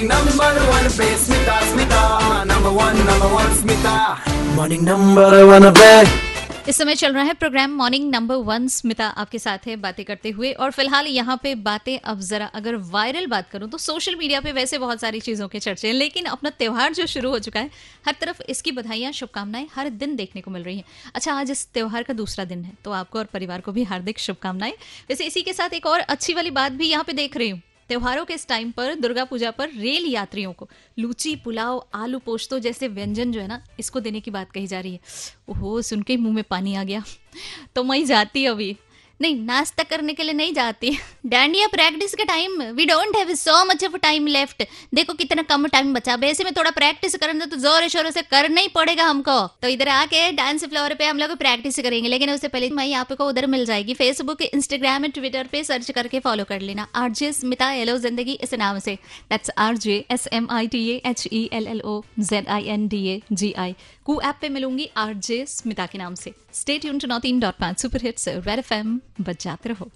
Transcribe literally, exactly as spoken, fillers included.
Morning number one pe Smita Smita number one number one Smita morning number one pe। इस समय चल रहा है program morning number one. Smita आपके साथ है बातें करते हुए, और फिलहाल यहाँ पे बातें। अब जरा अगर वायरल बात करूँ तो सोशल मीडिया पे वैसे बहुत सारी चीज़ों के चर्चे हैं, लेकिन अपना त्यौहार जो शुरू हो चुका है हर तरफ इसकी बधाइयाँ शुभकामनाएं हर दिन देखने को मिल रही हैं। अच्छा, आज इस त्यौहार का दूसरा दिन है तो आपको और परिवार को भी हार्दिक शुभकामनाएं। वैसे इसी के साथ एक और अच्छी वाली बात भी यहाँ पे देख रही हूँ, त्योहारों के इस टाइम पर दुर्गा पूजा पर रेल यात्रियों को लूची पुलाव आलू पोस्तो जैसे व्यंजन जो है ना इसको देने की बात कही जा रही है। ओहो, सुन के मुंह में पानी आ गया। तो मैं जाती अभी नहीं, नाश्ता करने के लिए नहीं जाती। डांडिया प्रैक्टिस का time, we don't have so much of time left. देखो कितना कम टाइम बचा, ऐसे में थोड़ा प्रैक्टिस करना तो जोर शोर से करना ही पड़ेगा हमको। तो इधर आके डांस फ्लोर पे हम लोग प्रैक्टिस करेंगे, लेकिन उससे पहले मैं आपको उधर मिल जाएगी। फेसबुक, इंस्टाग्राम, ट्विटर पे सर्च करके फॉलो कर लेना, आरजे स्मिता एलो जिंदगी इस नाम से। That's RJ S M I T A H E L L O Z I N D A G I. Koo app पे मिलूंगी आरजे स्मिता के नाम से। स्टे ट्यून्ड टू नौ तीन पॉइंट पाँच super hits Red F M. बच जाते रहो।